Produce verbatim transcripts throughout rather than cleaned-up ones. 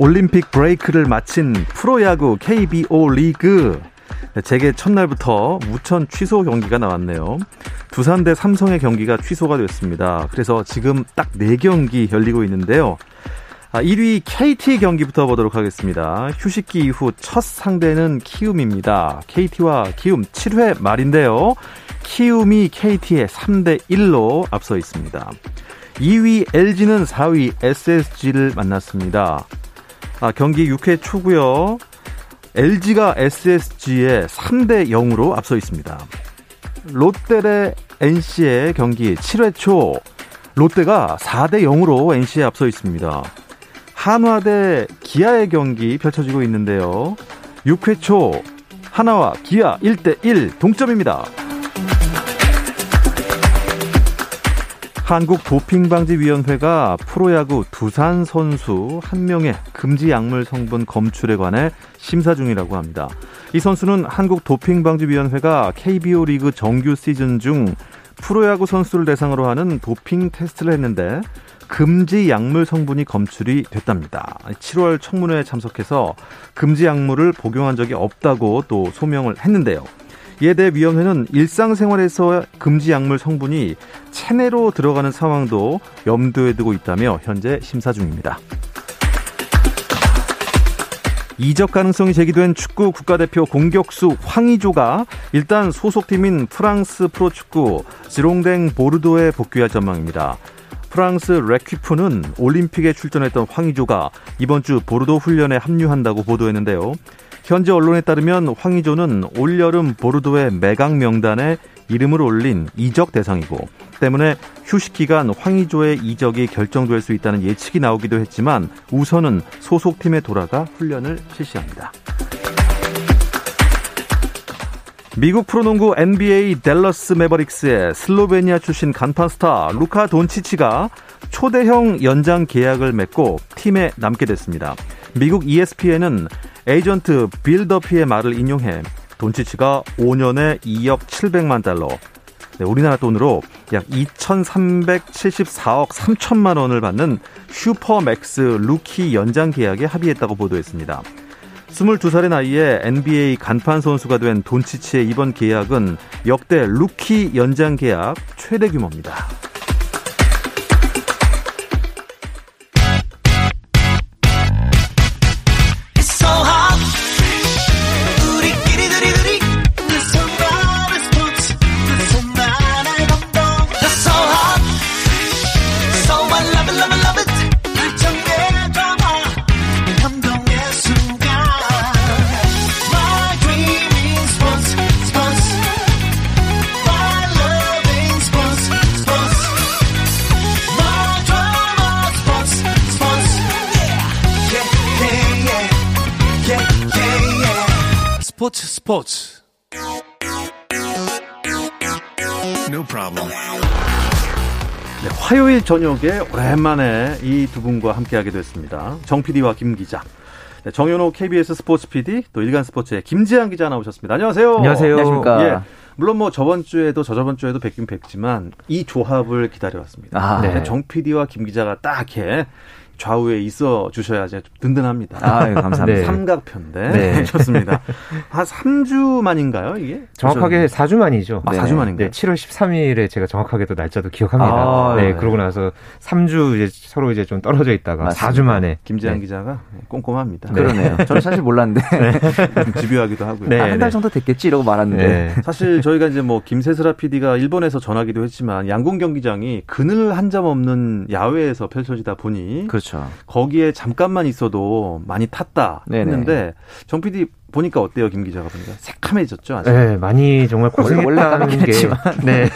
올림픽 브레이크를 마친 프로야구 케이비오 리그 재개 첫날부터 무천 취소 경기가 나왔네요. 두산 대 삼성의 경기가 취소가 됐습니다. 그래서 지금 딱 네 경기 열리고 있는데요. 일 위 케이티 경기부터 보도록 하겠습니다. 휴식기 이후 첫 상대는 키움입니다. 케이티와 키움 칠 회 말인데요. 키움이 케이티에 삼 대 일로 앞서 있습니다. 이 위 엘지는 사 위 에스에스지를 만났습니다. 아, 경기 육 회 초고요. 엘지가 에스에스지에 삼 대 영으로 앞서 있습니다. 롯데 대 엔씨의 경기 칠 회 초 롯데가 사 대 영으로 엔씨에 앞서 있습니다. 한화 대 기아의 경기 펼쳐지고 있는데요. 육 회 초 한화와 기아 일 대 일 동점입니다. 한국도핑방지위원회가 프로야구 두산 선수 한 명의 금지 약물 성분 검출에 관해 심사 중이라고 합니다. 이 선수는 한국도핑방지위원회가 케이비오 리그 정규 시즌 중 프로야구 선수를 대상으로 하는 도핑 테스트를 했는데 금지 약물 성분이 검출이 됐답니다. 칠월 청문회에 참석해서 금지 약물을 복용한 적이 없다고 또 소명을 했는데요. 이에 대해 위원회는 일상생활에서 금지 약물 성분이 체내로 들어가는 상황도 염두에 두고 있다며 현재 심사 중입니다. 이적 가능성이 제기된 축구 국가대표 공격수 황의조가 일단 소속팀인 프랑스 프로축구 지롱댕 보르도에 복귀할 전망입니다. 프랑스 레퀴프는 올림픽에 출전했던 황의조가 이번 주 보르도 훈련에 합류한다고 보도했는데요. 현지 언론에 따르면 황의조는 올여름 보르도의 매각 명단에 이름을 올린 이적 대상이고 때문에 휴식 기간 황의조의 이적이 결정될 수 있다는 예측이 나오기도 했지만 우선은 소속팀에 돌아가 훈련을 실시합니다. 미국 프로농구 엔비에이 댈러스 매버릭스의 슬로베니아 출신 간판 스타 루카 돈치치가 초대형 연장 계약을 맺고 팀에 남게 됐습니다. 미국 이에스피엔은 에이전트 빌 더피의 말을 인용해 돈치치가 오 년에 이억 칠백만 달러, 네, 우리나라 돈으로 약 이천삼백칠십사억 삼천만 원을 받는 슈퍼맥스 루키 연장 계약에 합의했다고 보도했습니다. 스물두 살의 나이에 엔비에이 간판 선수가 된 돈치치의 이번 계약은 역대 루키 연장 계약 최대 규모입니다. 스포츠 스포츠 no problem. 네, 화요일 저녁에 오랜만에 이 두 분과 함께하게 됐습니다. 정 피디와 김 기자, 네, 정윤호 케이비에스 스포츠 피디, 또 일간 스포츠의 김지양 기자 나오셨습니다. 안녕하세요. 안녕하세요. 안녕하십니까. 예, 물론 뭐 저번 주에도 저저번 주에도 뵙긴 뵙지만 이 조합을 기다려왔습니다. 아, 네. 정 피디와 김 기자가 딱 해. 좌우에 있어 주셔야지 든든합니다. 아, 네, 감사합니다. 삼각편인데. 네. 좋습니다. 한 삼 주 만인가요, 이게? 정확하게 사 주 만이죠. 아, 네. 사 주 만인가요? 네, 칠월 십삼일에 제가 정확하게 또 날짜도 기억합니다. 아, 네, 네, 그러고 나서 삼 주 이제 서로 이제 좀 떨어져 있다가 맞습니다. 사 주 만에. 김재현 네. 기자가 꼼꼼합니다. 네. 그러네요. 저는 사실 몰랐는데. 네. 집요하기도 하고요. 네, 아, 한 달 정도 됐겠지 이러고 말았는데. 네. 사실 저희가 이제 뭐 김세슬아 피디가 일본에서 전하기도 했지만 양궁 경기장이 그늘 한 점 없는 야외에서 펼쳐지다 보니 그렇죠. 거기에 잠깐만 있어도 많이 탔다 했는데 네네. 정 피디 보니까 어때요, 김 기자가 보니까? 새카매졌죠, 아직? 네, 많이 정말 고생했다는 게. 네.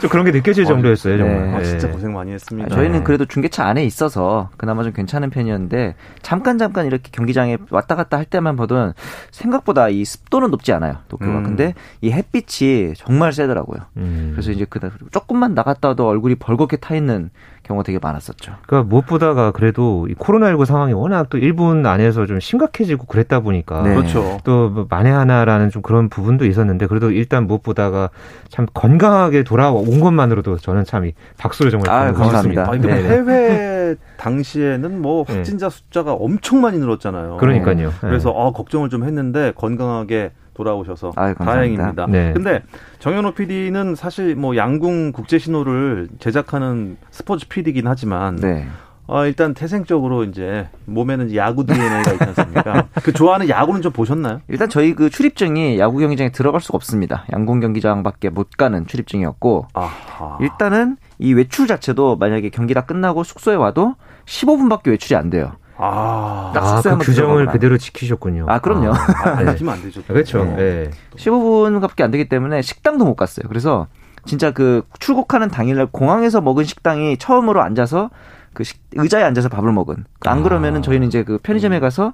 좀 그런 게 느껴질 어, 정도였어요, 정말. 네. 아, 진짜 고생 많이 했습니다. 아, 저희는 그래도 중계차 안에 있어서 그나마 좀 괜찮은 편이었는데, 잠깐 잠깐 이렇게 경기장에 왔다 갔다 할 때만 봐도 생각보다 이 습도는 높지 않아요, 도쿄가. 음. 근데 이 햇빛이 정말 세더라고요. 음. 그래서 이제 그다 조금만 나갔다 와도 얼굴이 벌겋게 타 있는 경우가 되게 많았었죠. 그러니까 무엇보다가 그래도 이 코로나십구 상황이 워낙 또 일본 안에서 좀 심각해지고 그랬다 보니까 네. 그렇죠. 또 만에 하나라는 좀 그런 부분도 있었는데 그래도 일단 무엇보다가 참 건강하게 돌아온 것만으로도 저는 참 이 박수를 정말 감사합니다. 그런데 아, 해외 당시에는 뭐 확진자 숫자가 엄청 많이 늘었잖아요. 그러니까요. 그래서 네. 아, 걱정을 좀 했는데 건강하게 돌아오셔서 아유, 다행입니다. 네. 근데 정현호 피디는 사실 뭐 양궁 국제 신호를 제작하는 스포츠 피디긴 하지만 네. 어, 일단 태생적으로 이제 몸에는 야구 디엔에이가 있지 않습니까? 그 좋아하는 야구는 좀 보셨나요? 일단 저희 그 출입증이 야구 경기장에 들어갈 수가 없습니다. 양궁 경기장밖에 못 가는 출입증이었고 아하. 일단은 이 외출 자체도 만약에 경기 다 끝나고 숙소에 와도 십오 분밖에 외출이 안 돼요. 아, 아 그 규정을 그대로 지키셨군요. 아, 그럼요. 아, 안 지키면 안 되죠. 그렇죠. 네. 십오 분밖에 안 되기 때문에 식당도 못 갔어요. 그래서 진짜 그 출국하는 당일날 공항에서 먹은 식당이 처음으로 앉아서 그 식, 의자에 앉아서 밥을 먹은. 안 그러면은 저희는 이제 그 편의점에 가서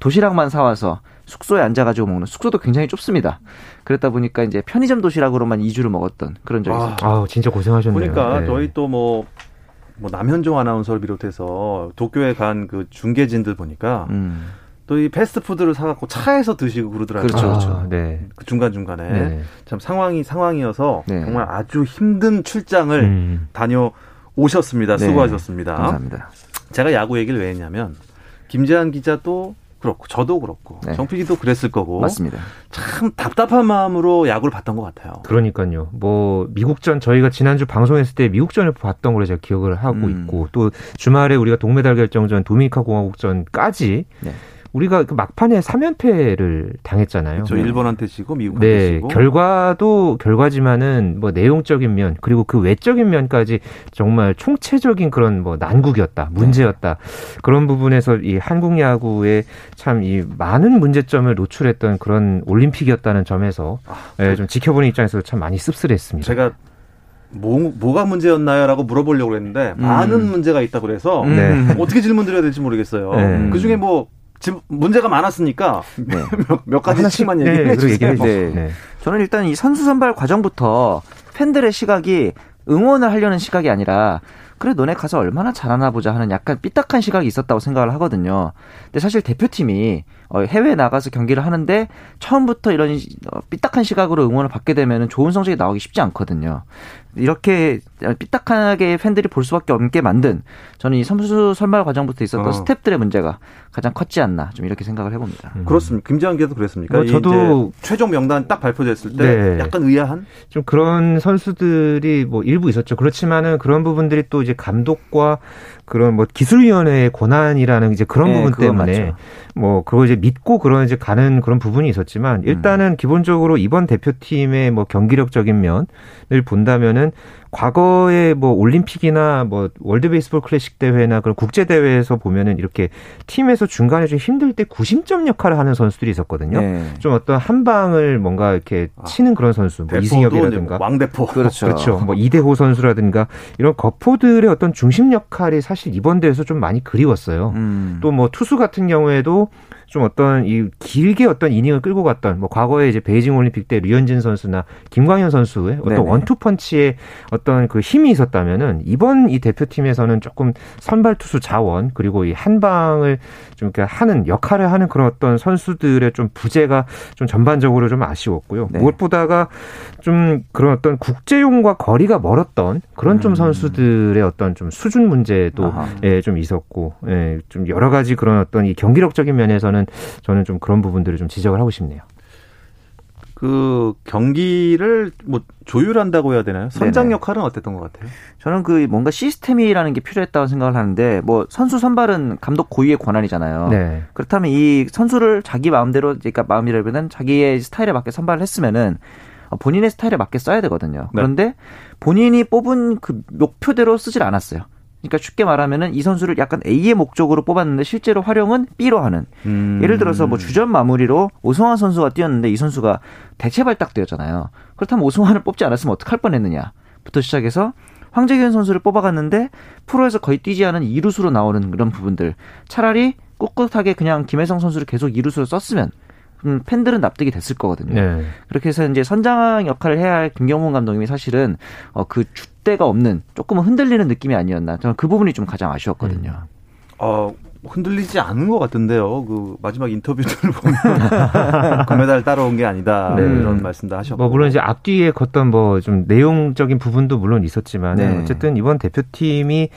도시락만 사와서 숙소에 앉아가지고 먹는. 숙소도 굉장히 좁습니다. 그랬다 보니까 이제 편의점 도시락으로만 이 주를 먹었던 그런 적이 있어요. 아, 진짜 고생하셨네요. 그러니까 네. 저희 또 뭐. 뭐 남현종 아나운서를 비롯해서 도쿄에 간 그 중계진들 보니까 음. 또 이 패스트푸드를 사갖고 차에서 드시고 그러더라고요. 그렇죠, 그렇죠. 아, 네. 그 중간 중간에 네. 참 상황이 상황이어서 네. 정말 아주 힘든 출장을 음. 다녀오셨습니다. 네. 수고하셨습니다. 감사합니다. 제가 야구 얘기를 왜 했냐면 김재한 기자도 그렇고 저도 그렇고 네. 정 피디도 그랬을 거고 맞습니다. 참 답답한 마음으로 야구를 봤던 것 같아요. 그러니까요. 뭐 미국전 저희가 지난주 방송했을 때 미국전을 봤던 걸 제가 기억을 하고 음. 있고 또 주말에 우리가 동메달 결정전 도미니카 공화국전까지 네. 우리가 그 막판에 삼 연패를 당했잖아요. 저 그렇죠. 일본한테 지고 미국한테 네. 지고. 결과도 결과지만은 뭐 내용적인 면 그리고 그 외적인 면까지 정말 총체적인 그런 뭐 난국이었다, 문제였다 네. 그런 부분에서 이 한국 야구에 참 이 많은 문제점을 노출했던 그런 올림픽이었다는 점에서 아, 예, 좀 지켜보는 입장에서 참 많이 씁쓸했습니다. 제가 뭐, 뭐가 문제였나요라고 물어보려고 했는데 음. 많은 문제가 있다고 그래서 음. 네. 어떻게 질문 드려야 될지 모르겠어요. 네. 그 중에 뭐 지금 문제가 많았으니까 네. 몇, 몇 가지씩만 얘기해 주세요. 네, 네. 저는 일단 이 선수 선발 과정부터 팬들의 시각이 응원을 하려는 시각이 아니라 그래 너네 가서 얼마나 잘하나 보자 하는 약간 삐딱한 시각이 있었다고 생각을 하거든요. 근데 사실 대표팀이 해외에 나가서 경기를 하는데 처음부터 이런 삐딱한 시각으로 응원을 받게 되면 좋은 성적이 나오기 쉽지 않거든요. 이렇게 삐딱하게 팬들이 볼 수밖에 없게 만든 저는 이 선수 선발 과정부터 있었던 어. 스태프들의 문제가 가장 컸지 않나 좀 이렇게 생각을 해봅니다. 음. 그렇습니다. 김지양 기자도 그랬습니까? 어, 저도 최종 명단 딱 발표됐을 때 네. 약간 의아한 좀 그런 선수들이 뭐 일부 있었죠. 그렇지만은 그런 부분들이 또 이제 감독과 그런 뭐 기술위원회의 권한이라는 이제 그런 네, 부분 때문에 맞죠. 뭐 그걸 이제 믿고 그런 이제 가는 그런 부분이 있었지만 일단은 음. 기본적으로 이번 대표팀의 뭐 경기력적인 면을 본다면은 과거에 뭐 올림픽이나 뭐 월드 베이스볼 클래식 대회나 그런 국제 대회에서 보면은 이렇게 팀에서 중간에 좀 힘들 때 구심점 역할을 하는 선수들이 있었거든요. 네. 좀 어떤 한 방을 뭔가 이렇게 아, 치는 그런 선수, 뭐 이승엽이라든가 왕대포, 그렇죠. 그렇죠. 뭐 이대호 선수라든가 이런 거포들의 어떤 중심 역할이 사실 이번 대회에서 좀 많이 그리웠어요. 음. 또 뭐 투수 같은 경우에도 좀 어떤 이 길게 어떤 이닝을 끌고 갔던 뭐 과거에 이제 베이징 올림픽 때 류현진 선수나 김광현 선수의 어떤 네네. 원투펀치에 어떤 그 힘이 있었다면은 이번 이 대표팀에서는 조금 선발 투수 자원 그리고 이 한 방을 좀 이렇게 하는 역할을 하는 그런 어떤 선수들의 좀 부재가 좀 전반적으로 좀 아쉬웠고요. 네. 무엇보다가 좀 그런 어떤 국제용과 거리가 멀었던 그런 좀 음. 선수들의 어떤 좀 수준 문제도 예, 좀 있었고 예, 좀 여러 가지 그런 어떤 이 경기력적인 면에서는 저는 좀 그런 부분들을 좀 지적을 하고 싶네요. 그 경기를 뭐 조율한다고 해야 되나요? 선장 네네. 역할은 어땠던 것 같아요? 저는 그 뭔가 시스템이라는 게 필요했다고 생각을 하는데 뭐 선수 선발은 감독 고유의 권한이잖아요. 네. 그렇다면 이 선수를 자기 마음대로 그러니까 마음이라면 자기의 스타일에 맞게 선발을 했으면은 본인의 스타일에 맞게 써야 되거든요. 그런데 네. 본인이 뽑은 그 목표대로 쓰질 않았어요. 그러니까 쉽게 말하면은 이 선수를 약간 A의 목적으로 뽑았는데 실제로 활용은 B로 하는. 음. 예를 들어서 뭐 주전 마무리로 오승환 선수가 뛰었는데 이 선수가 대체 발탁되었잖아요. 그렇다면 오승환을 뽑지 않았으면 어떡할 뻔했느냐부터 시작해서 황재균 선수를 뽑아갔는데 프로에서 거의 뛰지 않은 이루수로 나오는 그런 부분들. 차라리 꿋꿋하게 그냥 김혜성 선수를 계속 이루수로 썼으면 음, 팬들은 납득이 됐을 거거든요. 네. 그렇게 해서 이제 선장 역할을 해야 할 김경문 감독님이 사실은 어, 그 줏대가 없는 조금은 흔들리는 느낌이 아니었나. 저는 그 부분이 좀 가장 아쉬웠거든요. 음. 어, 흔들리지 않은 것 같은데요. 그 마지막 인터뷰를 보면 금메달 따라온 게 아니다. 네. 이런 말씀도 하셨고. 뭐 물론 이제 앞뒤에 걷던 뭐 좀 내용적인 부분도 물론 있었지만 네. 어쨌든 이번 대표팀이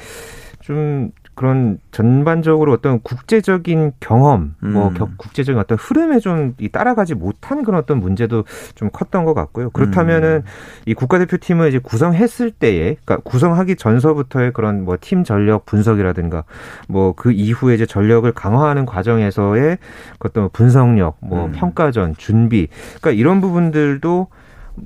좀 그런 전반적으로 어떤 국제적인 경험, 음. 뭐 격, 국제적인 어떤 흐름에 좀 따라가지 못한 그런 어떤 문제도 좀 컸던 것 같고요. 그렇다면은 음. 이 국가대표팀을 이제 구성했을 때에, 그러니까 구성하기 전서부터의 그런 뭐 팀 전력 분석이라든가, 뭐 그 이후에 이제 전력을 강화하는 과정에서의 어떤 분석력, 뭐 음. 평가전, 준비, 그러니까 이런 부분들도.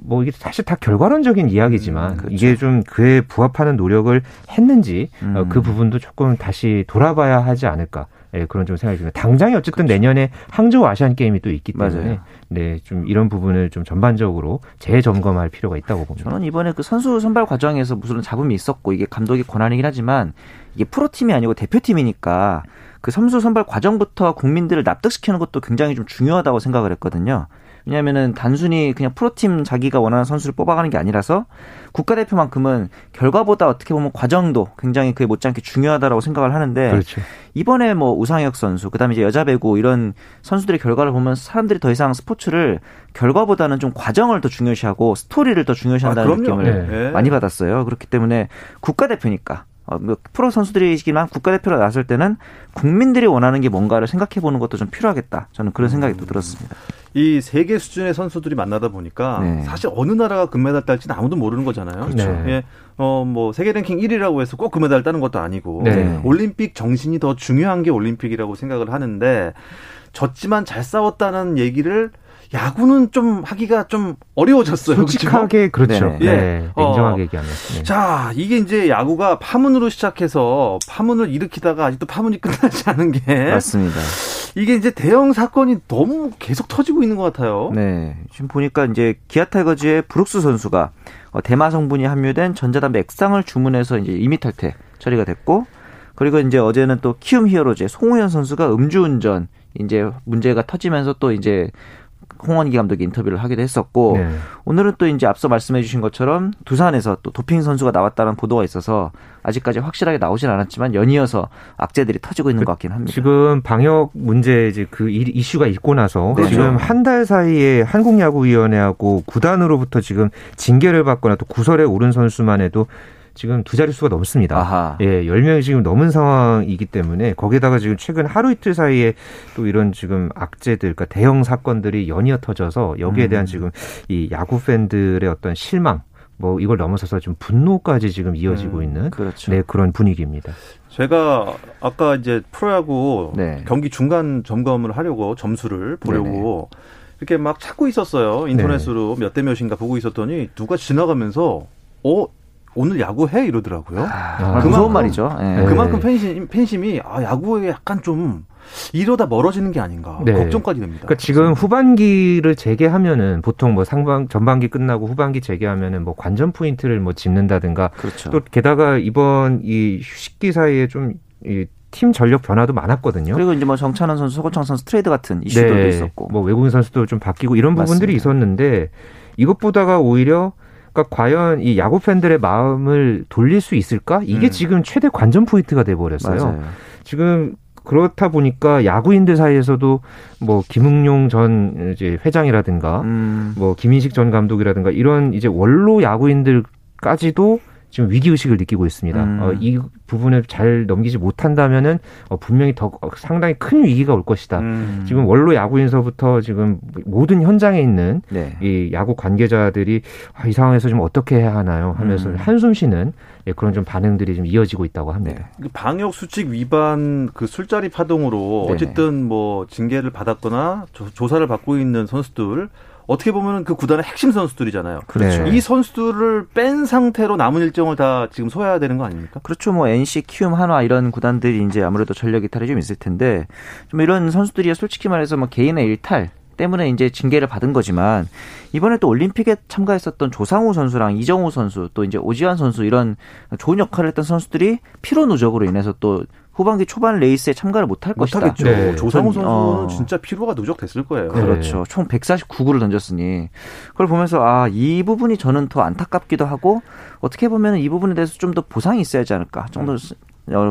뭐 이게 사실 다 결과론적인 이야기지만 음, 그렇죠. 이게 좀 그에 부합하는 노력을 했는지 음. 어, 그 부분도 조금 다시 돌아봐야 하지 않을까. 예, 그런 좀 생각이 듭니다. 당장에 어쨌든 그렇죠. 내년에 항저우 아시안 게임이 또 있기 때문에 맞아요. 네, 좀 이런 부분을 좀 전반적으로 재점검할 필요가 있다고 봅니다. 저는 이번에 그 선수 선발 과정에서 무슨 잡음이 있었고 이게 감독의 권한이긴 하지만 이게 프로팀이 아니고 대표팀이니까 그 선수 선발 과정부터 국민들을 납득시키는 것도 굉장히 좀 중요하다고 생각을 했거든요. 왜냐하면은 단순히 그냥 프로팀 자기가 원하는 선수를 뽑아가는 게 아니라서 국가대표만큼은 결과보다 어떻게 보면 과정도 굉장히 그에 못지않게 중요하다라고 생각을 하는데 그렇죠. 이번에 뭐 우상혁 선수 그다음에 이제 여자 배구 이런 선수들의 결과를 보면 사람들이 더 이상 스포츠를 결과보다는 좀 과정을 더 중요시하고 스토리를 더 중요시한다는 아, 느낌을 네. 많이 받았어요. 그렇기 때문에 국가대표니까. 프로 선수들이지만 국가대표로 나설 때는 국민들이 원하는 게 뭔가를 생각해보는 것도 좀 필요하겠다. 저는 그런 생각이 또 들었습니다. 이 세계 수준의 선수들이 만나다 보니까 네. 사실 어느 나라가 금메달 딸지는 아무도 모르는 거잖아요. 그렇죠. 네. 예, 어, 뭐 세계 랭킹 일 위라고 해서 꼭 금메달 따는 것도 아니고 네. 올림픽 정신이 더 중요한 게 올림픽이라고 생각을 하는데 졌지만 잘 싸웠다는 얘기를 야구는 좀 하기가 좀 어려워졌어요. 솔직하게 그렇죠. 그렇죠. 네. 네. 네. 냉정하게 얘기하면. 네. 자, 이게 이제 야구가 파문으로 시작해서 파문을 일으키다가 아직도 파문이 끝나지 않은 게 맞습니다. 이게 이제 대형 사건이 너무 계속 터지고 있는 것 같아요. 네, 지금 보니까 이제 기아 타이거즈의 브룩스 선수가 대마 성분이 함유된 전자담배 액상을 주문해서 이제 임의탈퇴 처리가 됐고, 그리고 이제 어제는 또 키움 히어로즈의 송우현 선수가 음주운전 이제 문제가 터지면서 또 이제 홍원기 감독이 인터뷰를 하기도 했었고 네. 오늘은 또 이제 앞서 말씀해 주신 것처럼 두산에서 또 도핑 선수가 나왔다는 보도가 있어서 아직까지 확실하게 나오진 않았지만 연이어서 악재들이 터지고 있는 그, 것 같긴 합니다. 지금 방역 문제 이제 그 이슈가 있고 나서 네. 지금 한 달 사이에 한국야구위원회하고 구단으로부터 지금 징계를 받거나 또 구설에 오른 선수만 해도 지금 두 자릿수가 넘습니다. 아하. 예, 열 명이 지금 넘은 상황이기 때문에 거기에다가 지금 최근 하루 이틀 사이에 또 이런 지금 악재들, 그러니까 대형 사건들이 연이어 터져서 여기에 음. 대한 지금 이 야구 팬들의 어떤 실망, 뭐 이걸 넘어서서 좀 분노까지 지금 이어지고 음, 있는 그렇죠. 네, 그런 분위기입니다. 제가 아까 이제 프로야구 네. 경기 중간 점검을 하려고 점수를 보려고 네네. 이렇게 막 찾고 있었어요. 인터넷으로 몇 대 몇인가 보고 있었더니 누가 지나가면서 어? 오늘 야구해? 이러더라고요. 아, 그만큼, 무서운 말이죠. 네. 그만큼 팬심, 팬심이 아, 야구에 약간 좀 이러다 멀어지는 게 아닌가 네. 걱정까지 됩니다. 그러니까 지금 후반기를 재개하면은 보통 뭐 상반 전반기 끝나고 후반기 재개하면은 뭐 관전 포인트를 뭐 짚는다든가 그렇죠. 또 게다가 이번 이 휴식기 사이에 좀 이 팀 전력 변화도 많았거든요. 그리고 이제 뭐 정찬원 선수, 서건창 선수 트레이드 같은 이슈들도 네. 있었고 뭐 외국인 선수도 좀 바뀌고 이런 부분들이 맞습니다. 있었는데 이것보다가 오히려 그러니까 과연 이 야구 팬들의 마음을 돌릴 수 있을까? 이게 음. 지금 최대 관전 포인트가 돼버렸어요. 맞아요. 지금 그렇다 보니까 야구인들 사이에서도 뭐 김흥룡 전 이제 회장이라든가 음. 뭐 김인식 전 감독이라든가 이런 이제 원로 야구인들까지도 지금 위기의식을 느끼고 있습니다. 음. 어, 이 부분을 잘 넘기지 못한다면은 어, 분명히 더 어, 상당히 큰 위기가 올 것이다. 음. 지금 원로 야구인서부터 지금 모든 현장에 있는 네. 이 야구 관계자들이 아, 이 상황에서 좀 어떻게 해야 하나요? 하면서 음. 한숨 쉬는 예, 그런 좀 반응들이 좀 이어지고 있다고 합니다. 네. 방역 수칙 위반 그 술자리 파동으로 네네. 어쨌든 뭐 징계를 받았거나 조, 조사를 받고 있는 선수들 어떻게 보면 그 구단의 핵심 선수들이잖아요. 그렇죠. 네. 이 선수들을 뺀 상태로 남은 일정을 다 지금 소화해야 되는 거 아닙니까? 그렇죠. 뭐 엔씨, 키움, 한화 이런 구단들이 이제 아무래도 전력 이탈이 좀 있을 텐데 좀 이런 선수들이 솔직히 말해서 뭐 개인의 일탈 때문에 이제 징계를 받은 거지만 이번에 또 올림픽에 참가했었던 조상우 선수랑 이정우 선수 또 이제 오지환 선수 이런 좋은 역할을 했던 선수들이 피로 누적으로 인해서 또 후반기 초반 레이스에 참가를 못할 못 것이다. 못하겠죠. 네. 조상우 선수는 어. 진짜 피로가 누적됐을 거예요. 그렇죠. 네. 총 백사십구 구를 던졌으니 그걸 보면서 아, 이 부분이 저는 더 안타깝기도 하고 어떻게 보면 이 부분에 대해서 좀 더 보상이 있어야 하지 않을까. 좀 더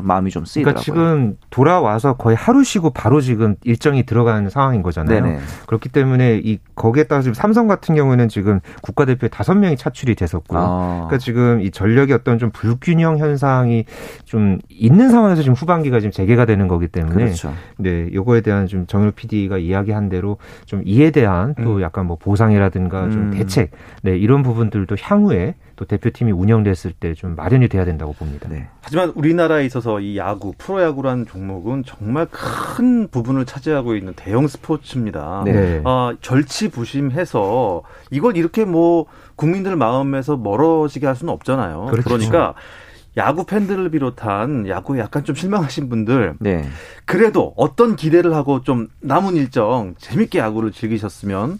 마음이 좀 쓰이더라고요. 그러니까 지금 돌아와서 거의 하루 쉬고 바로 지금 일정이 들어가는 상황인 거잖아요. 네네. 그렇기 때문에 이 거기에 따라서 지금 삼성 같은 경우는 지금 국가대표 다섯 명이 차출이 됐었고요. 아. 그러니까 지금 이 전력의 어떤 좀 불균형 현상이 좀 있는 상황에서 지금 후반기가 지금 재개가 되는 거기 때문에 그렇죠. 네, 요거에 대한 좀 정윤호 피디가 이야기한 대로 좀 이에 대한 음. 또 약간 뭐 보상이라든가 음. 좀 대책 네, 이런 부분들도 향후에 또 대표팀이 운영됐을 때 좀 마련이 돼야 된다고 봅니다. 네. 하지만 우리나라에 있어서 이 야구, 프로야구라는 종목은 정말 큰 부분을 차지하고 있는 대형 스포츠입니다. 네. 아, 절치부심해서 이걸 이렇게 뭐 국민들 마음에서 멀어지게 할 수는 없잖아요. 그렇죠. 그러니까 야구 팬들을 비롯한 야구에 약간 좀 실망하신 분들 네. 그래도 어떤 기대를 하고 좀 남은 일정 재밌게 야구를 즐기셨으면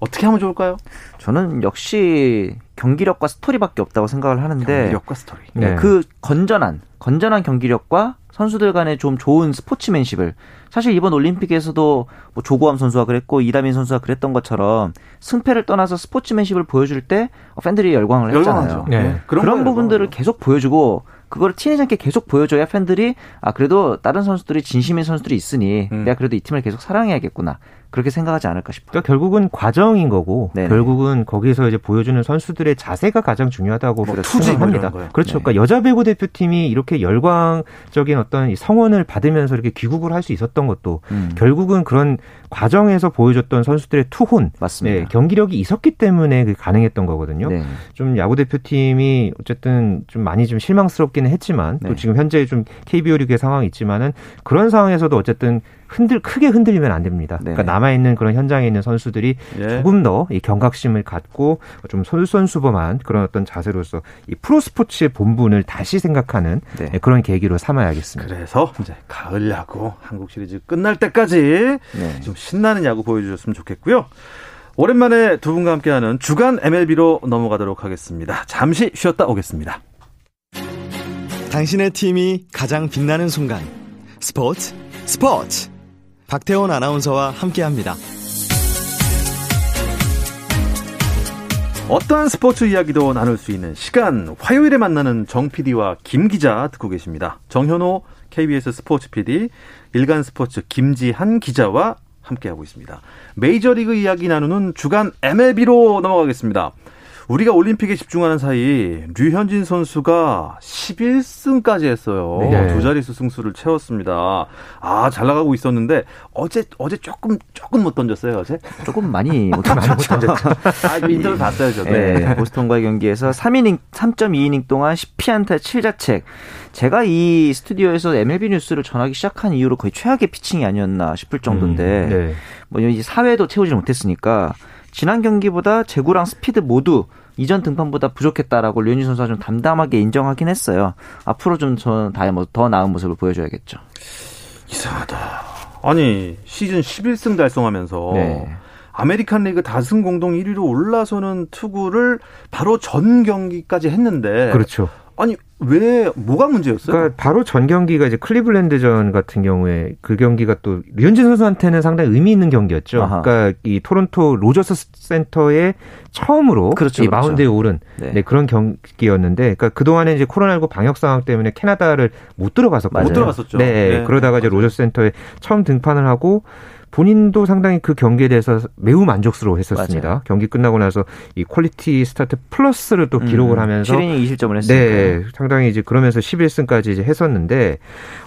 어떻게 하면 좋을까요? 저는 역시 경기력과 스토리밖에 없다고 생각을 하는데 경기력과 스토리. 네. 그 건전한 건전한 경기력과 선수들 간의 좀 좋은 스포츠맨십을 사실 이번 올림픽에서도 뭐 조고암 선수가 그랬고 이다민 선수가 그랬던 것처럼 승패를 떠나서 스포츠맨십을 보여줄 때 팬들이 열광을 했잖아요. 네. 그런, 그런 부분들을 계속 보여주고 그걸 티내지 않게 계속 보여줘야 팬들이 아 그래도 다른 선수들이 진심인 선수들이 있으니 음. 내가 그래도 이 팀을 계속 사랑해야겠구나. 그렇게 생각하지 않을까 싶어요. 그러니까 결국은 과정인 거고 네네. 결국은 거기서 이제 보여주는 선수들의 자세가 가장 중요하다고 뭐 생각합니다. 그렇죠. 네. 그러니까 여자 배구 대표팀이 이렇게 열광적인 어떤 이 성원을 받으면서 이렇게 귀국을 할 수 있었던 것도 음. 결국은 그런 과정에서 보여줬던 선수들의 투혼, 맞습니다. 네, 경기력이 있었기 때문에 그게 가능했던 거거든요. 네. 좀 야구 대표팀이 어쨌든 좀 많이 좀 실망스럽기는 했지만 네. 또 지금 현재 좀 케이비오 리그의 상황이 있지만은 그런 상황에서도 어쨌든 흔들 크게 흔들리면 안 됩니다. 네네. 그러니까 남아 있는 그런 현장에 있는 선수들이 예. 조금 더 이 경각심을 갖고 좀 솔선수범한 그런 어떤 자세로서 이 프로 스포츠의 본분을 다시 생각하는 네. 그런 계기로 삼아야겠습니다. 그래서 이제 가을 야구 한국 시리즈 끝날 때까지 네. 좀 신나는 야구 보여주셨으면 좋겠고요. 오랜만에 두 분과 함께하는 주간 엠엘비로 넘어가도록 하겠습니다. 잠시 쉬었다 오겠습니다. 당신의 팀이 가장 빛나는 순간 스포츠 스포츠. 박태원 아나운서와 함께합니다. 어떠한 스포츠 이야기도 나눌 수 있는 시간 화요일에 만나는 정 피디와 김 기자 듣고 계십니다. 정현호 케이비에스 스포츠 피디, 일간 스포츠 김지한 기자와 함께하고 있습니다. 메이저리그 이야기 나누는 주간 엠엘비로 넘어가겠습니다. 우리가 올림픽에 집중하는 사이 류현진 선수가 십일 승까지 했어요. 네. 두 자릿수 승수를 채웠습니다. 아, 잘 나가고 있었는데 어제 어제 조금 조금 못 던졌어요. 어제 조금 많이 못 던졌죠. 아, 인터뷰 봤어요, 저도. 네. 네. 보스턴과의 경기에서 삼 이닝 삼 점 이 이닝 동안 십 피안타 칠 자책. 제가 이 스튜디오에서 엠엘비 뉴스를 전하기 시작한 이후로 거의 최악의 피칭이 아니었나 싶을 정도인데 음, 네. 뭐 이제 사 회도 채우지 못했으니까 지난 경기보다 제구랑 스피드 모두 이전 등판보다 부족했다라고 류현진 선수가 좀 담담하게 인정하긴 했어요. 앞으로 좀 더 나은 모습을 보여줘야겠죠. 이상하다. 아니 시즌 십일 승 달성하면서 네. 아메리칸 리그 다승 공동 일 위로 올라서는 투구를 바로 전 경기까지 했는데 그렇죠. 아니 왜 뭐가 문제였어요? 그러니까 바로 전 경기가 이제 클리블랜드전 같은 경우에 그 경기가 또 류현진 선수한테는 상당히 의미 있는 경기였죠. 아하. 그러니까 이 토론토 로저스 센터에 처음으로 그렇죠, 이 그렇죠. 마운드에 오른 네. 네, 그런 경기였는데, 그러니까 그 동안에 이제 코로나십구 방역 상황 때문에 캐나다를 못 들어갔었거든요. 못 들어갔었죠. 네, 네. 그러다가 이제 로저스 센터에 처음 등판을 하고. 본인도 상당히 그 경기에 대해서 매우 만족스러워했었습니다. 맞아요. 경기 끝나고 나서 이 퀄리티 스타트 플러스를 또 기록을 음, 하면서 칠 이닝 이십 점을 했으니까 네, 상당히 이제 그러면서 십일 승까지 이제 했었는데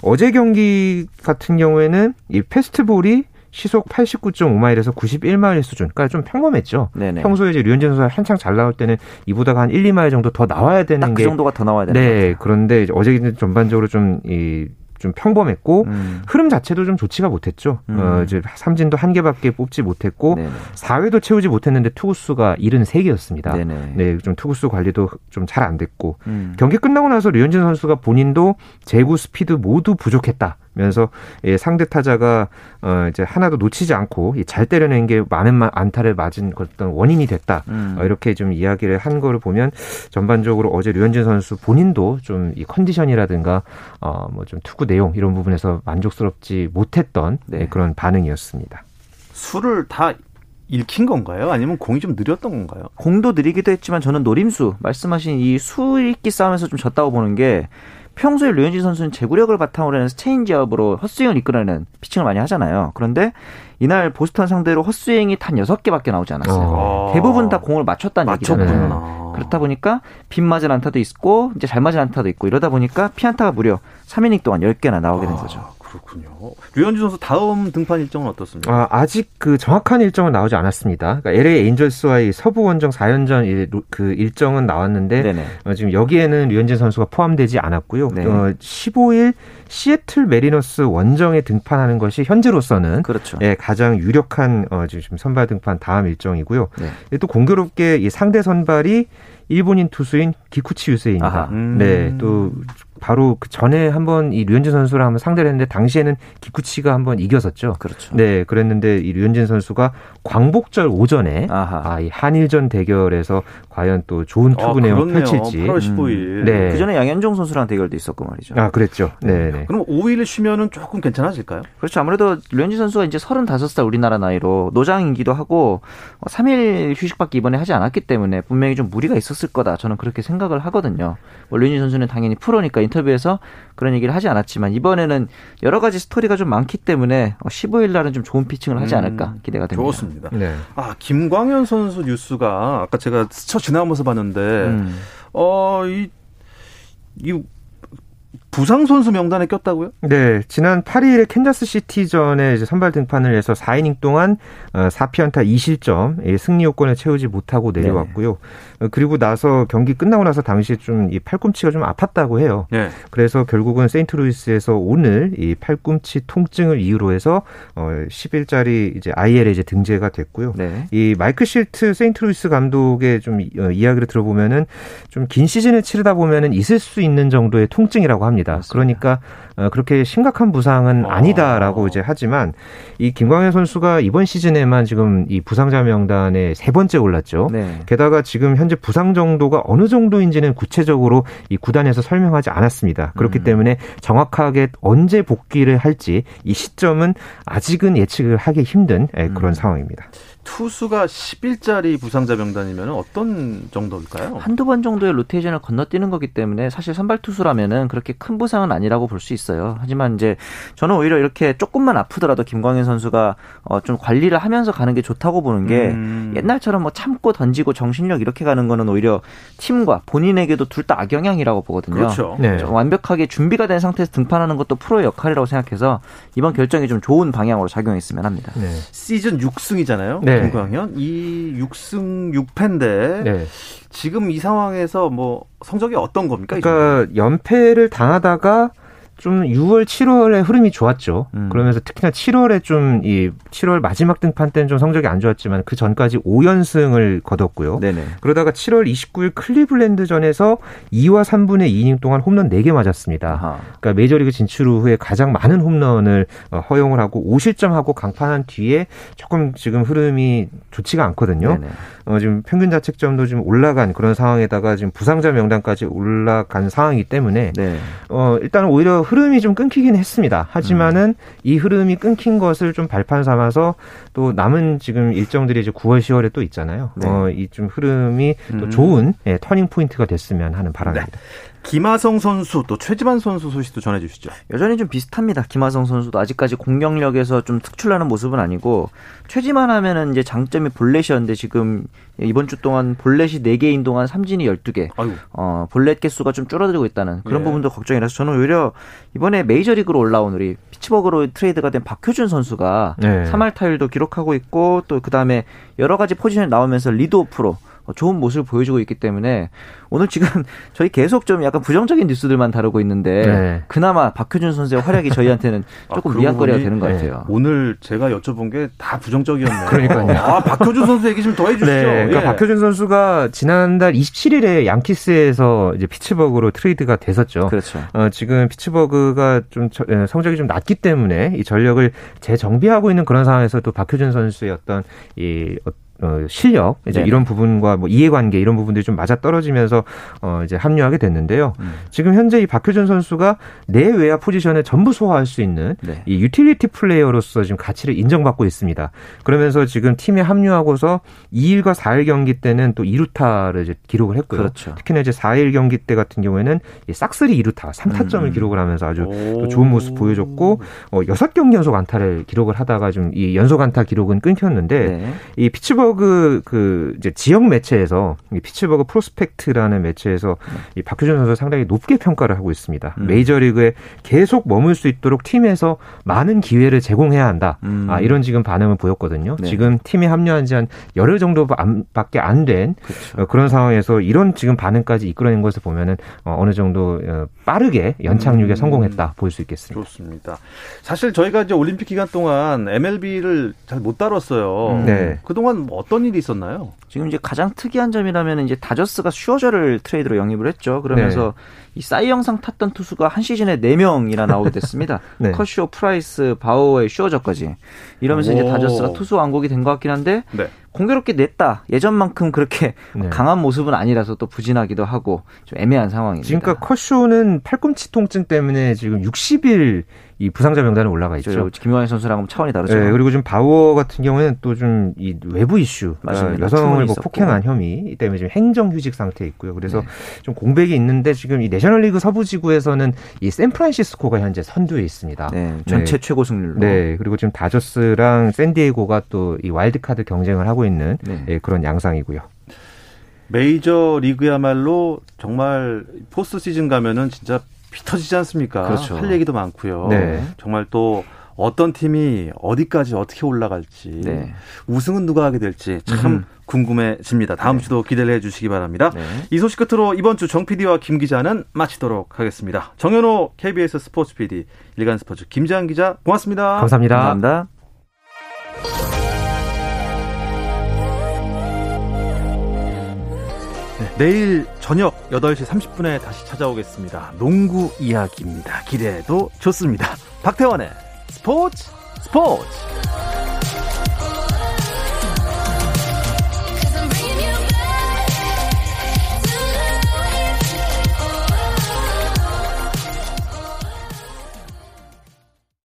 어제 경기 같은 경우에는 이 패스트볼이 시속 팔십구 점 오 마일에서 구십일 마일 수준. 그러니까 좀 평범했죠. 네네. 평소에 이제 류현진 선수가 한창 잘 나올 때는 이보다가 한 일, 이 마일 정도 더 나와야 되는 딱 게. 딱 그 정도가 더 나와야 되는 네, 거죠. 그런데 어제 전반적으로 좀 이 좀 평범했고 음. 흐름 자체도 좀 좋지가 못했죠. 음. 어, 이제 삼진도 한 개밖에 뽑지 못했고 네네. 사 회도 채우지 못했는데 투구수가 칠십삼 개였습니다. 네네. 네, 좀 투구수 관리도 좀 잘 안 됐고 음. 경기 끝나고 나서 류현진 선수가 본인도 제구 스피드 모두 부족했다. 면서 예, 상대 타자가 어, 이제 하나도 놓치지 않고 예, 잘 때려낸 게 많은 안타를 맞은 어떤 원인이 됐다. 음. 어, 이렇게 좀 이야기를 한 거를 보면 전반적으로 어제 류현진 선수 본인도 좀 이 컨디션이라든가 어, 뭐 좀 투구 내용 이런 부분에서 만족스럽지 못했던 네. 예, 그런 반응이었습니다. 수를 다 읽힌 건가요? 아니면 공이 좀 느렸던 건가요? 공도 느리기도 했지만 저는 노림수 말씀하신 이 수 읽기 싸움에서 좀 졌다고 보는 게. 평소에 류현진 선수는 제구력을 바탕으로 해서 체인지업으로 헛스윙을 이끌어내는 피칭을 많이 하잖아요. 그런데 이날 보스턴 상대로 헛스윙이 단 여섯 개밖에 나오지 않았어요. 아~ 대부분 다 공을 맞췄다는 얘기잖아요. 그렇다 보니까 빗 맞은 안타도 있고 이제 잘 맞은 안타도 있고 이러다 보니까 피안타가 무려 삼 이닝 동안 열 개나 나오게 된 거죠. 아, 그렇군요. 류현진 선수 다음 등판 일정은 어떻습니까? 아, 아직 그 정확한 일정은 나오지 않았습니다. 그러니까 엘에이 에인절스와의 서부 원정 사 연전 그 일정은 나왔는데 어, 지금 여기에는 류현진 선수가 포함되지 않았고요. 네. 어, 십오 일 시애틀 메리너스 원정에 등판하는 것이 현재로서는 그렇죠. 예, 가장 유력한 어, 지금 선발 등판 다음 일정이고요. 네. 또 공교롭게 이 상대 선발이 일본인 투수인 기쿠치 유세이입니다. 음. 네, 또 바로 그 전에 한번 이 류현진 선수랑 한번 상대를 했는데 당시에는 기쿠치가 한번 이겼었죠. 그렇죠. 네, 그랬는데 이 류현진 선수가 광복절 오전에 아, 이 한일전 대결에서 과연 또 좋은 투구 내용을 아, 펼칠지. 팔월 십오일. 음. 네. 그 전에 양현종 선수랑 대결도 있었고 말이죠. 아, 그랬죠. 네. 네. 그럼 오 일 쉬면은 조금 괜찮아질까요? 그렇죠. 아무래도 류현진 선수가 이제 서른다섯 살 우리나라 나이로 노장이기도 하고 삼 일 휴식밖에 이번에 하지 않았기 때문에 분명히 좀 무리가 있었을 거다. 저는 그렇게 생각을 하거든요. 뭐 류현진 선수는 당연히 프로니까 인터뷰에서 그런 얘기를 하지 않았지만 이번에는 여러 가지 스토리가 좀 많기 때문에 십오 일 날은 좀 좋은 피칭을 하지 않을까 기대가 됩니다. 좋습니다. 네. 아, 김광현 선수 뉴스가 아까 제가 스쳐 지나가면서 봤는데 음. 어, 이, 이 부상 선수 명단에 꼈다고요? 네, 지난 팔 일에 캔자스 시티전에 이제 선발 등판을 해서 사 이닝 동안 사 피안타 이 실점 승리 요건을 채우지 못하고 내려왔고요. 네. 그리고 나서 경기 끝나고 나서 당시 좀 이 팔꿈치가 좀 아팠다고 해요. 네. 그래서 결국은 세인트루이스에서 오늘 이 팔꿈치 통증을 이유로 해서 십 일짜리 이제 아이엘에 이제 등재가 됐고요. 네. 이 마이크 쉬트 세인트루이스 감독의 좀 이야기를 들어보면은 좀 긴 시즌을 치르다 보면은 있을 수 있는 정도의 통증이라고 합니다. 그러니까 그렇게 심각한 부상은 아니다라고 아. 이제 하지만 이 김광현 선수가 이번 시즌에만 지금 이 부상자 명단에 세 번째 올랐죠. 네. 게다가 지금 현재 부상 정도가 어느 정도인지는 구체적으로 이 구단에서 설명하지 않았습니다. 그렇기 음. 때문에 정확하게 언제 복귀를 할지 이 시점은 아직은 예측을 하기 힘든 그런 음. 상황입니다. 투수가 십 일짜리 부상자 명단이면 어떤 정도일까요? 한두 번 정도의 로테이션을 건너뛰는 거기 때문에 사실 선발 투수라면 그렇게 큰 부상은 아니라고 볼 수 있어요. 하지만 이제 저는 오히려 이렇게 조금만 아프더라도 김광현 선수가 어 좀 관리를 하면서 가는 게 좋다고 보는 게 음. 옛날처럼 뭐 참고 던지고 정신력 이렇게 가는 거는 오히려 팀과 본인에게도 둘 다 악영향이라고 보거든요. 그렇죠. 네. 완벽하게 준비가 된 상태에서 등판하는 것도 프로의 역할이라고 생각해서 이번 결정이 좀 좋은 방향으로 작용했으면 합니다. 네. 시즌 육 승이잖아요. 네. 김광현 이 육 승 육 패인데 네. 지금 이 상황에서 뭐 성적이 어떤 겁니까? 그러니까 연패를 당하다가 좀 유월 칠월에 흐름이 좋았죠. 음. 그러면서 특히나 칠월에 좀 이 칠월 마지막 등판 때는 좀 성적이 안 좋았지만 그 전까지 오 연승을 거뒀고요. 네네. 그러다가 칠월 이십구일 클리블랜드전에서 이와 삼분의 이 이닝 동안 홈런 네 개 맞았습니다. 아하. 그러니까 메이저리그 진출 후에 가장 많은 홈런을 허용을 하고 오 실점하고 강판한 뒤에 조금 지금 흐름이 좋지가 않거든요. 어, 지금 평균 자책점도 지금 올라간 그런 상황에다가 지금 부상자 명단까지 올라간 상황이기 때문에 네. 어, 일단은 오히려 흐름이 좀 끊기긴 했습니다. 하지만은 음. 이 흐름이 끊긴 것을 좀 발판 삼아서 또 남은 지금 일정들이 이제 구월 시월에 또 있잖아요. 네. 어, 이 좀 흐름이 음. 또 좋은 예, 터닝 포인트가 됐으면 하는 바람입니다. 네. 김하성 선수 또 최지만 선수 소식도 전해주시죠. 여전히 좀 비슷합니다. 김하성 선수도 아직까지 공격력에서 좀 특출나는 모습은 아니고 최지만 하면은 이제 장점이 볼넷이었는데 지금 이번 주 동안 볼넷이 네 개인 동안 삼진이 열두 개. 아이고. 어, 볼넷 개수가 좀 줄어들고 있다는 그런 예. 부분도 걱정이라서 저는 오히려 이번에 메이저리그로 올라온 우리 피츠버그로 트레이드가 된 박효준 선수가 예. 삼 할 타율도 기록하고 있고 또 그다음에 여러 가지 포지션이 나오면서 리드오프로 좋은 모습을 보여주고 있기 때문에 오늘 지금 저희 계속 좀 약간 부정적인 뉴스들만 다루고 있는데 네. 그나마 박효준 선수의 활약이 저희한테는 조금 아, 미안거리가 되는 것 같아요. 네. 오늘 제가 여쭤본 게 다 부정적이었네요. 그러니까요. 아, 박효준 선수 얘기 좀 더 해주시죠. 네, 그러니까 예. 박효준 선수가 지난달 이십칠일에 양키스에서 이제 피츠버그로 트레이드가 됐었죠. 그렇죠. 어, 지금 피츠버그가 좀 저, 성적이 좀 낮기 때문에 이 전력을 재정비하고 있는 그런 상황에서 또 박효준 선수의 어떤 이 어, 실력 이제 네네. 이런 부분과 뭐 이해관계 이런 부분들이 좀 맞아 떨어지면서 어, 이제 합류하게 됐는데요. 음. 지금 현재 이 박효준 선수가 내외야 포지션에 전부 소화할 수 있는 네. 이 유틸리티 플레이어로서 지금 가치를 인정받고 있습니다. 그러면서 지금 팀에 합류하고서 이일과 사일 경기 때는 또 이루타를 이제 기록을 했고요. 그렇죠. 특히나 이제 사일 경기 때 같은 경우에는 이 싹쓸이 이루타 삼타점을 음. 기록을 하면서 아주 또 좋은 모습 보여줬고 어, 여섯 경기 연속 안타를 기록을 하다가 좀 이 연속 안타 기록은 끊겼는데 네. 이 피츠버그 그, 그, 이제 지역 매체에서, 피츠버그 프로스펙트라는 매체에서 이 박효준 선수 상당히 높게 평가를 하고 있습니다. 음. 메이저리그에 계속 머물 수 있도록 팀에서 많은 기회를 제공해야 한다. 음. 아, 이런 지금 반응을 보였거든요. 네. 지금 팀에 합류한 지 한 열흘 정도밖에 안 된 그런 상황에서 이런 지금 반응까지 이끌어낸 것을 보면은 어느 정도 빠르게 연착륙에 음. 성공했다 볼 수 있겠습니다. 좋습니다. 사실 저희가 이제 올림픽 기간 동안 엠엘비를 잘 못 다뤘어요. 음. 네. 그동안 어떤 일이 있었나요? 지금 이제 가장 특이한 점이라면 이제 다저스가 슈어저를 트레이드로 영입을 했죠. 그러면서 네. 이 사이영상 탔던 투수가 한 시즌에 네 명이나 나오게 됐습니다. 네. 커쇼, 프라이스, 바우어의 슈어저까지. 이러면서 오. 이제 다저스가 투수 왕국이 된 것 같긴 한데 네. 공교롭게 냈다. 예전만큼 그렇게 네. 강한 모습은 아니라서 또 부진하기도 하고 좀 애매한 상황입니다. 지금까지 커쇼는 팔꿈치 통증 때문에 지금 육십일 이 부상자 명단에 올라가 있죠. 김광현 선수랑 차원이 다르죠. 네, 그리고 지금 바우어 같은 경우에는 또 좀 이 외부 이슈, 맞습니다. 여성을 뭐 폭행한 혐의 때문에 지금 행정휴직 상태에 있고요. 그래서 네. 좀 공백이 있는데 지금 이 내셔널 리그 서부지구에서는 이 샌프란시스코가 현재 선두에 있습니다. 네, 전체 네. 최고 승률로. 네, 그리고 지금 다저스랑 샌디에고가 또 이 와일드카드 경쟁을 하고 있는 네. 예, 그런 양상이고요. 메이저 리그야말로 정말 포스트 시즌 가면은 진짜 피 터지지 않습니까? 그렇죠. 할 얘기도 많고요. 네. 정말 또 어떤 팀이 어디까지 어떻게 올라갈지 네. 우승은 누가 하게 될지 참 음. 궁금해집니다. 다음 네. 주도 기대를 해주시기 바랍니다. 네. 이 소식 끝으로 이번 주 정 피디와 김 기자는 마치도록 하겠습니다. 정현호 케이비에스 스포츠 피디, 일간 스포츠 김지양 기자 고맙습니다. 감사합니다. 감사합니다. 내일 저녁 여덟 시 삼십 분에 다시 찾아오겠습니다. 농구 이야기입니다. 기대해도 좋습니다. 박태원의 스포츠 스포츠.